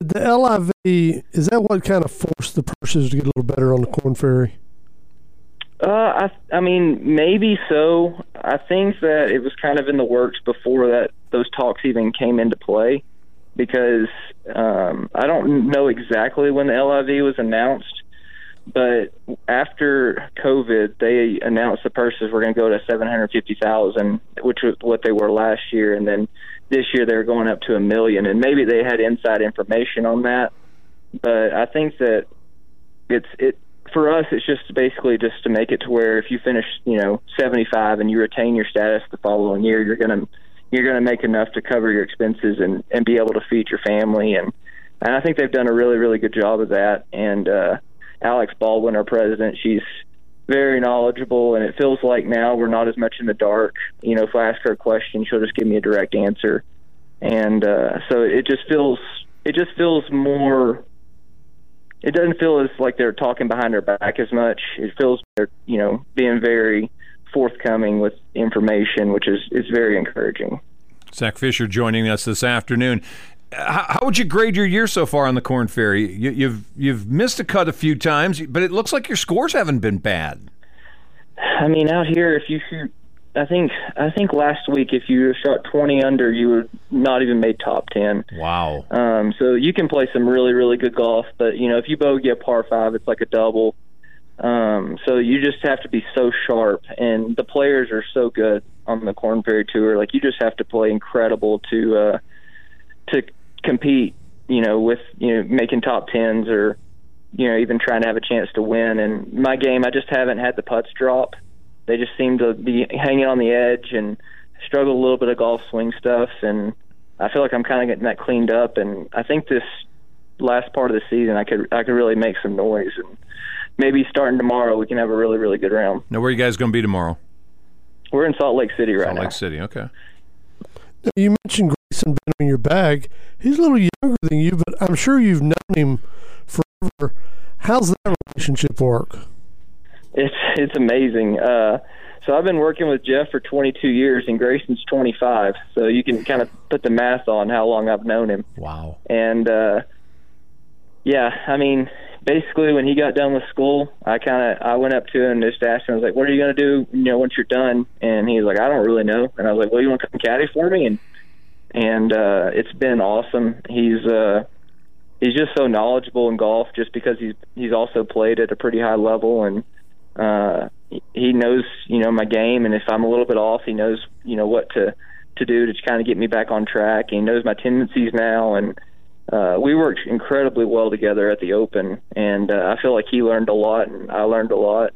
Did the L I V, is that what kind of forced the purses to get a little better on the Corn Ferry? Uh, I, I mean, maybe so. I think that it was kind of in the works before that those talks even came into play, because um, I don't know exactly when the L I V was announced, but after COVID, they announced the purses were going to go to seven hundred fifty thousand dollars, which was what they were last year. And then this year they were going up to a million. And maybe they had inside information on that. But I think that it's it for us, it's just basically just to make it to where if you finish, you know, seventy-five and you retain your status the following year, you're going to you're going to make enough to cover your expenses and, and be able to feed your family. And, and I think they've done a really, really good job of that. And, uh, Alex Baldwin, our president, she's very knowledgeable, and it feels like now we're not as much in the dark. You know, if I ask her a question, she'll just give me a direct answer. And uh, so it just feels it just feels more – it doesn't feel as like they're talking behind our back as much. It feels they're, you know, being very forthcoming with information, which is, is very encouraging. Zach Fisher joining us this afternoon. How would you grade your year so far on the Corn Ferry? You, you've you've missed a cut a few times, but it looks like your scores haven't been bad. I mean, out here, if you shoot, I think I think last week if you shot twenty under, you would not even made top ten. Wow! Um, so you can play some really really good golf, but you know if you bogey a par five, it's like a double. Um, so you just have to be so sharp, and the players are so good on the Corn Ferry Tour. Like you just have to play incredible to uh, to. compete, you know, with, you know, making top tens or, you know, even trying to have a chance to win. And my game, I just haven't had the putts drop. they just seem to be hanging on the edge and struggle a little bit of golf swing stuff. And I feel like I'm kind of getting that cleaned up. And I think this last part of the season, I could I could really make some noise. And maybe starting tomorrow, we can have a really, really good round. Now, where are you guys going to be tomorrow? We're in Salt Lake City right Salt now. Salt Lake City, okay. You mentioned Grayson Benham in your bag. He's a little younger than you, but I'm sure you've known him forever. How's that relationship work? It's it's amazing. Uh, so I've been working with Jeff for twenty-two years, and Grayson's twenty-five. So you can kind of put the math on how long I've known him. Wow. And, uh, yeah, I mean, basically when he got done with school, I kind of I went up to him and just asked him, I was like, what are you going to do, you know, once you're done? And he was like, I don't really know. And I was like, well, you want to come caddy for me? And and uh, it's been awesome. He's uh, he's just so knowledgeable in golf just because he's, he's also played at a pretty high level, and Uh, he knows, you know, my game, and if I'm a little bit off, he knows, you know, what to, to do to kind of get me back on track. He knows my tendencies now, and uh, we worked incredibly well together at the Open, and uh, I feel like he learned a lot, and I learned a lot.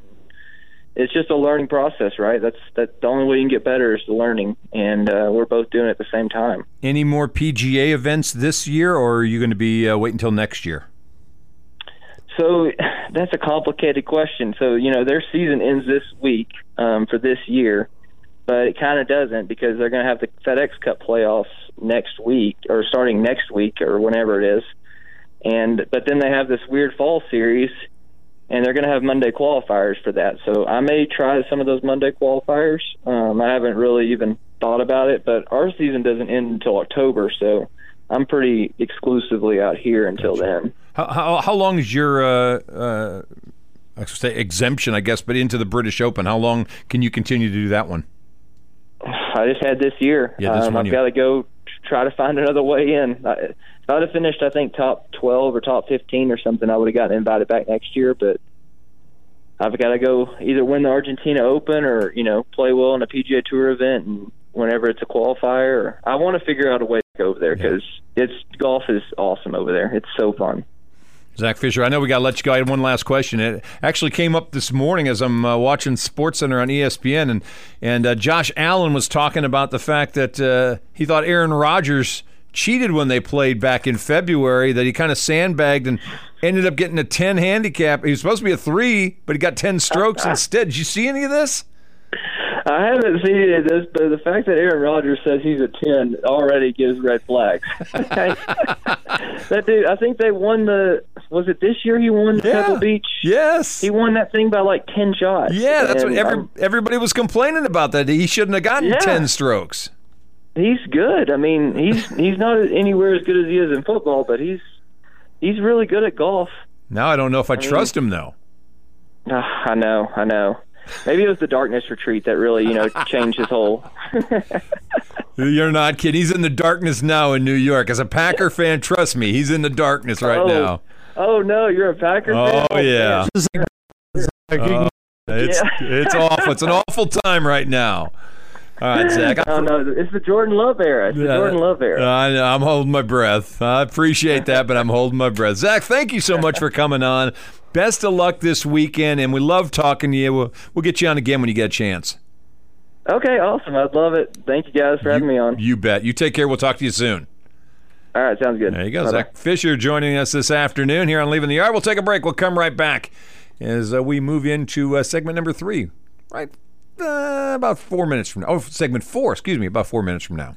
It's just a learning process, right? That's that. The only way you can get better is the learning, and uh, we're both doing it at the same time. Any more P G A events this year, or are you going to be uh, waiting until next year? So that's a complicated question. So, you know, their season ends this week um, for this year, but it kind of doesn't because they're going to have the FedEx Cup playoffs next week or starting next week or whenever it is. And but then they have this weird fall series, and they're going to have Monday qualifiers for that. So I may try some of those Monday qualifiers. Um, I haven't really even thought about it, but our season doesn't end until October, so I'm pretty exclusively out here until then. How, how, how long is your uh, uh, I should say exemption, I guess, but into the British Open? How long can you continue to do that one? I just had this year. Yeah, this um, I've got to go try to find another way in. I, if I would have finished, I think, top twelve or top fifteen or something, I would have gotten invited back next year. But I've got to go either win the Argentina Open or, you know, play well in a P G A Tour event and whenever it's a qualifier. I want to figure out a way to go over there because yeah. it's golf is awesome over there. It's so fun. Zach Fisher, I know we got to let you go. I had one last question. It actually came up this morning as I'm uh, watching SportsCenter on E S P N, and and uh, Josh Allen was talking about the fact that uh, he thought Aaron Rodgers cheated when they played back in February, that he kind of sandbagged and ended up getting a ten handicap. He was supposed to be a three, but he got ten strokes instead. Did you see any of this? I haven't seen any of this, but the fact that Aaron Rodgers says he's a ten already gives red flags. That dude, I think they won the – was it this year he won yeah. Pebble Beach? Yes. He won that thing by like ten shots. Yeah, that's and what every, everybody was complaining about, that he shouldn't have gotten yeah. ten strokes. He's good. I mean, he's he's not anywhere as good as he is in football, but he's he's really good at golf. Now I don't know if I, I trust mean, him, though. Uh, I know, I know. Maybe it was the darkness retreat that really, you know, changed his whole. You're not kidding. He's in the darkness now in New York. As a Packer fan, trust me, he's in the darkness right oh. now. Oh, no, you're a Packer oh, fan? Oh, yeah. Oh, it's, yeah. it's awful. It's an awful time right now. All right, Zach. I don't know. It's the Jordan Love era. It's the uh, Jordan Love era. I know. I'm holding my breath. I appreciate that, but I'm holding my breath. Zach, thank you so much for coming on. Best of luck this weekend, and we love talking to you. We'll, we'll get you on again when you get a chance. Okay, awesome. I'd love it. Thank you guys for you, having me on. You bet. You take care. We'll talk to you soon. All right, sounds good. There you go. Bye-bye. Zach Fisher joining us this afternoon here on Leaving the Yard. We'll take a break. We'll come right back as uh, we move into uh, segment number three, right uh, about four minutes from now. Oh, segment four, excuse me, about four minutes from now.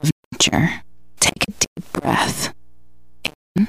Of nature. Take a deep breath in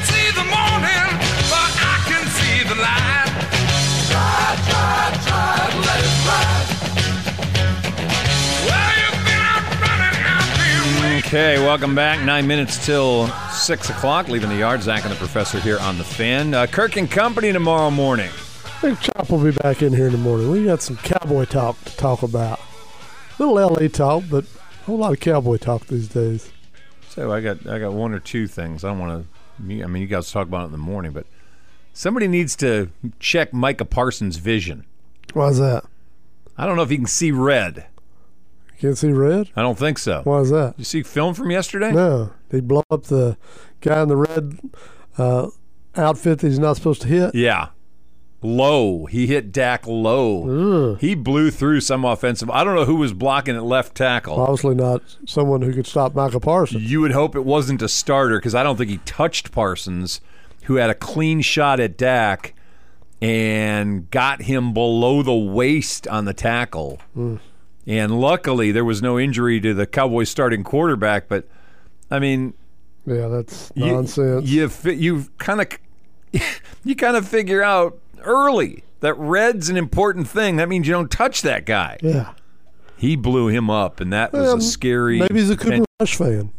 see the morning, but I can see the light. Try, try, try, let it ride. Well, you've been out running, I've been waiting. Okay, welcome back. Nine minutes till six o'clock. Leaving the yard. Zach and the Professor here on The Fan. Uh, Kirk and company tomorrow morning. I think Chop will be back in here in the morning. We got some cowboy talk to talk about. A little L A talk, but a whole lot of cowboy talk these days. So I got I got one or two things. I don't want to. I mean, you guys talk about it in the morning, but somebody needs to check Micah Parsons' vision. Why's that? I don't know if he can see red. You can't see red? I don't think so. Why's that? You see film from yesterday? No. They blow up the guy in the red uh, outfit that he's not supposed to hit. Yeah. Low. He hit Dak low. Ugh. He blew through some offensive. I don't know who was blocking at left tackle. Well, obviously not someone who could stop Micah Parsons. You would hope it wasn't a starter, because I don't think he touched Parsons, who had a clean shot at Dak and got him below the waist on the tackle. Mm. And luckily, there was no injury to the Cowboys starting quarterback, but, I mean... Yeah, that's you, nonsense. You, you kind of you kind of figure out early that red's an important thing. That means you don't touch that guy. Yeah, he blew him up, and that was um, a scary. Maybe he's a Cooper ten- Rush fan.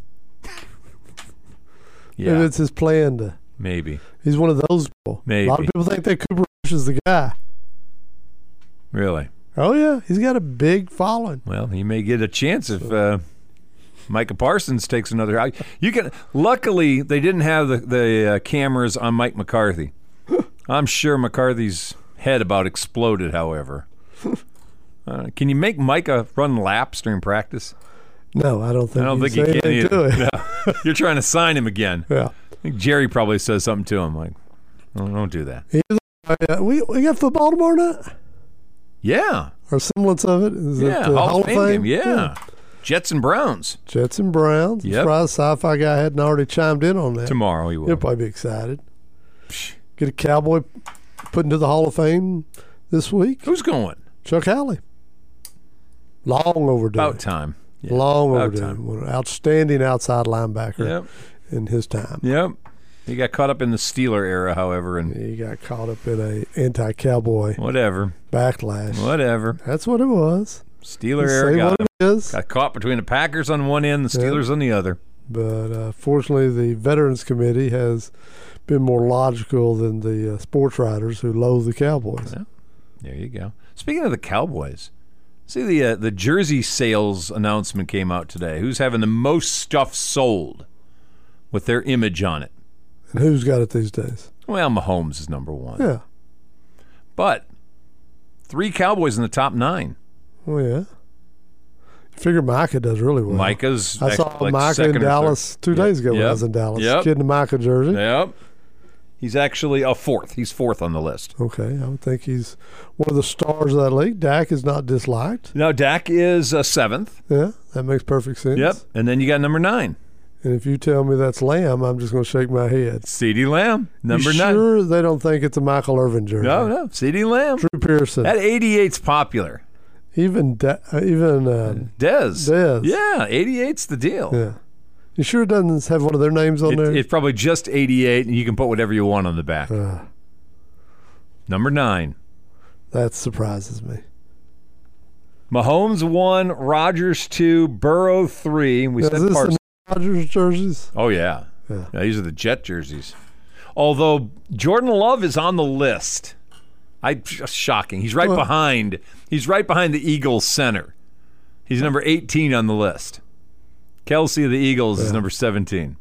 Yeah, maybe it's his plan to. Maybe he's one of those people. Maybe a lot of people think that Cooper Rush is the guy. Really? Oh yeah, he's got a big following. Well, he may get a chance so. if uh, Micah Parsons takes another. You can. Luckily, they didn't have the the uh, cameras on Mike McCarthy. I'm sure McCarthy's head about exploded, however. Uh, can you make Micah run laps during practice? No, I don't think I don't think he can either. No. You're trying to sign him again. Yeah. I think Jerry probably says something to him like, oh, don't do that. Either, we we got football tomorrow night? Yeah. Or semblance of it? Is yeah, it the Hall of Fame game? Yeah. yeah. Jets and Browns. Jets and Browns. Yep. I'm surprised the sci-fi guy hadn't already chimed in on that. Tomorrow he will. He'll probably be excited. Psh. Get a Cowboy put into the Hall of Fame this week. Who's going? Chuck Howley. Long overdue. About time. Yeah. Long About overdue. Time. An outstanding outside linebacker yep. in his time. Yep. He got caught up in the Steeler era, however. and He got caught up in a anti-Cowboy. Whatever. Backlash. Whatever. That's what it was. Steeler Let's era got him. Is. Got caught between the Packers on one end and the Steelers yep. on the other. But uh, fortunately, the Veterans Committee has been more logical than the uh, sports writers who loathe the Cowboys. Yeah. There you go. Speaking of the Cowboys, see the uh, the jersey sales announcement came out today. Who's having the most stuff sold with their image on it? And who's got it these days? Well, Mahomes is number one. Yeah. But three Cowboys in the top nine. Oh, yeah. Figure Micah does really well. Micah's I saw like Micah in Dallas two yep. days ago yep. when I was in Dallas. Yep. Kid in the Micah jersey. Yep. He's actually a fourth. He's fourth on the list. Okay. I would think he's one of the stars of that league. Dak is not disliked. No, Dak is a seventh. Yeah. That makes perfect sense. Yep. And then you got number nine. And if you tell me that's Lamb, I'm just going to shake my head. CeeDee Lamb, number you nine. Sure they don't think it's a Michael Irvin jersey. No, no. CeeDee Lamb. Drew Pearson. That eighty-eight's popular. Even De- even uh, Dez. Dez. Yeah, eighty-eight's the deal. Yeah. You sure it doesn't have one of their names on it, there? It's probably just eighty-eight, and you can put whatever you want on the back. Uh, Number nine. That surprises me. Mahomes one, Rodgers two, Burrow three. We now, said is this the Rodgers jerseys? Oh, yeah. yeah. Yeah. These are the Jet jerseys. Although Jordan Love is on the list. I just shocking. He's right well, behind. He's right behind the Eagles center. He's number eighteen on the list. Kelsey of the Eagles yeah. is number seventeen.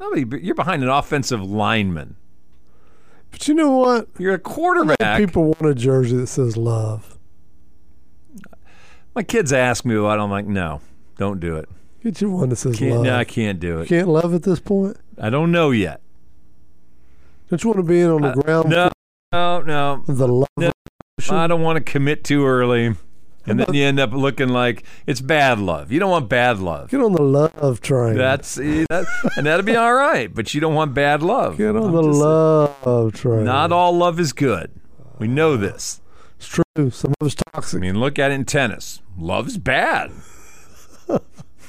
I mean, you're behind an offensive lineman. But you know what? You're a quarterback. I think people want a jersey that says love. My kids ask me about it. I'm like, no, don't do it. Get you one that says can't, love. No, I can't do it. You can't love at this point? I don't know yet. Don't you want to be in on the uh, ground? No, no, no. The love no, I don't want to commit too early. And then you end up looking like it's bad love. You don't want bad love. Get on the love train. That's that, and that'll be all right. But you don't want bad love. Get on I'm the love train. Not all love is good. We know this. It's true. Some of it's toxic. I mean, look at it in tennis. Love's bad.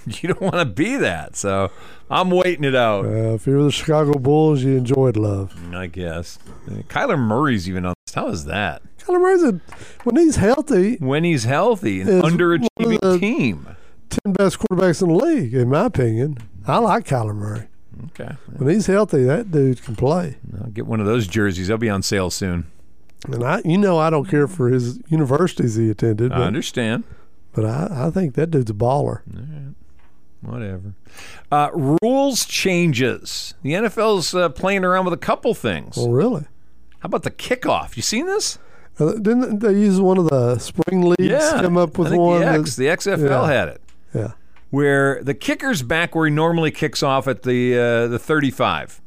You don't want to be that. So I'm waiting it out. Uh, if you're the Chicago Bulls, you enjoyed love. I guess. Kyler Murray's even on this. How is that? Kyler Murray's a, when he's healthy. When he's healthy, an underachieving team. ten best quarterbacks in the league, in my opinion. I like Kyler Murray. Okay. When he's healthy, that dude can play. I'll get one of those jerseys. They'll be on sale soon. And I, you know, I don't care for his universities he attended. But, I understand. But I, I think that dude's a baller. All right. Whatever. Uh, rules changes. The N F L's uh, playing around with a couple things. Oh, really? How about the kickoff? You seen this? Uh, didn't they use one of the spring leagues? Yeah, come up with I think one. The, X, the X F L yeah. had it. Yeah. Where the kicker's back where he normally kicks off at the uh, the thirty-five.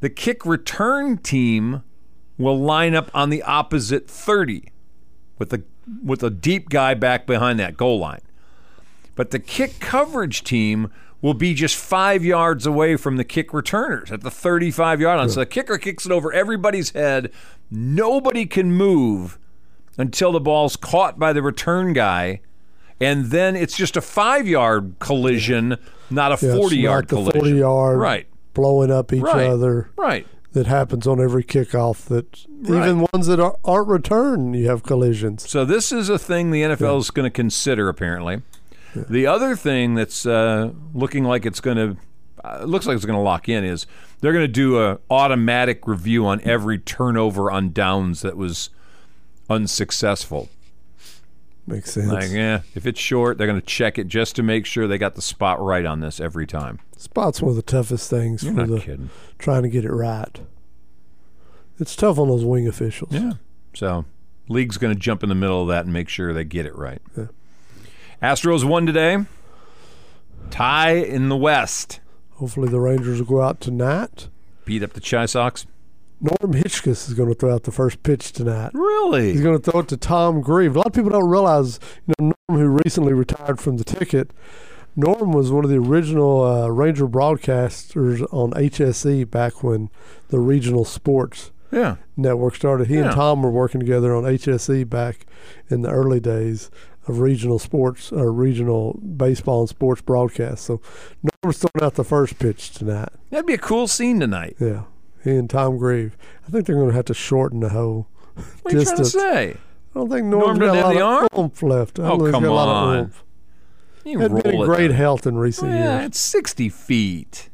The kick return team will line up on the opposite thirty, with the with a deep guy back behind that goal line. But the kick coverage team will be just five yards away from the kick returners at the thirty-five-yard line. Sure. So the kicker kicks it over everybody's head. Nobody can move until the ball's caught by the return guy, and then it's just a five-yard collision, not a forty-yard yeah, collision. forty-yard right, blowing up each right. other. Right. That happens on every kickoff. That right. Even ones that are, aren't returned, you have collisions. So this is a thing the N F L is yeah. going to consider, apparently. The other thing that's uh, looking like it's going to uh, looks like it's going to lock in is they're going to do an automatic review on every turnover on downs that was unsuccessful. Makes sense. Like, yeah, if it's short, they're going to check it just to make sure they got the spot right on this every time. Spot's one of the toughest things You're for the kidding. trying to get it right. It's tough on those wing officials. Yeah. So, league's going to jump in the middle of that and make sure they get it right. Yeah. Astros won today. Tie in the West. Hopefully the Rangers will go out tonight. Beat up the Chi Sox. Norm Hitchkiss is going to throw out the first pitch tonight. Really? He's going to throw it to Tom Grieve. A lot of people don't realize, you know, Norm, who recently retired from the ticket, Norm was one of the original uh, Ranger broadcasters on H S E back when the regional sports yeah. network started. He yeah. and Tom were working together on H S E back in the early days of regional sports, or regional baseball and sports broadcasts. So Norm's throwing out the first pitch tonight. That'd be a cool scene tonight. Yeah, he and Tom Grieve. I think they're going to have to shorten the whole what distance. What are you trying to say? I don't think Norm's Norm got a lot the of oomph left. I oh, come got on. He's been in great up. health in recent yeah, years. Yeah, it's sixty feet.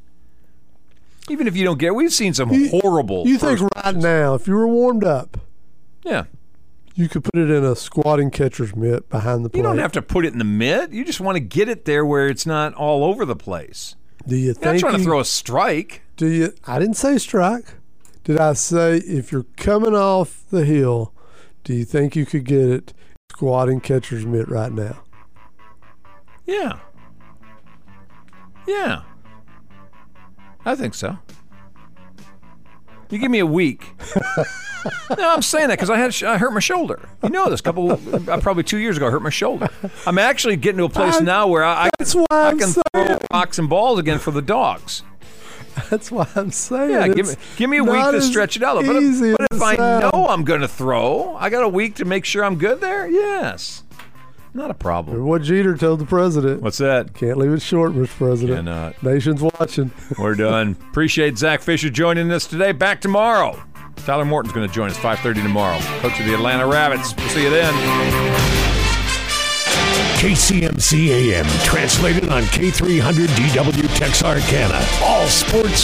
Even if you don't get we've seen some you, horrible You think right pitches. now, if you were warmed up. Yeah. You could put it in a squatting catcher's mitt behind the plate. You don't have to put it in the mitt. You just want to get it there where it's not all over the place. Do you You're think not trying you, to throw a strike? Do you? I didn't say strike. Did I say if you're coming off the hill, do you think you could get it squatting catcher's mitt right now? Yeah. Yeah. I think so. You give me a week. No, I'm saying that because I had I hurt my shoulder. You know this. Couple, probably two years ago, I hurt my shoulder. I'm actually getting to a place I, now where I, that's I, why I I'm can saying. throw rocks and balls again for the dogs. That's why I'm saying. Yeah, give me, give me a week to stretch it out. But if, but if I know I'm going to throw, I got a week to make sure I'm good there? Yes. Not a problem. What Jeter told the president. What's that? Can't leave it short, Mister President. Cannot. Nation's watching. We're done. Appreciate Zach Fisher joining us today. Back tomorrow. Tyler Morton's going to join us five thirty tomorrow. Coach of the Atlanta Rabbits. We'll see you then. K C M C A M, translated on K three hundred D W Texarkana. All sports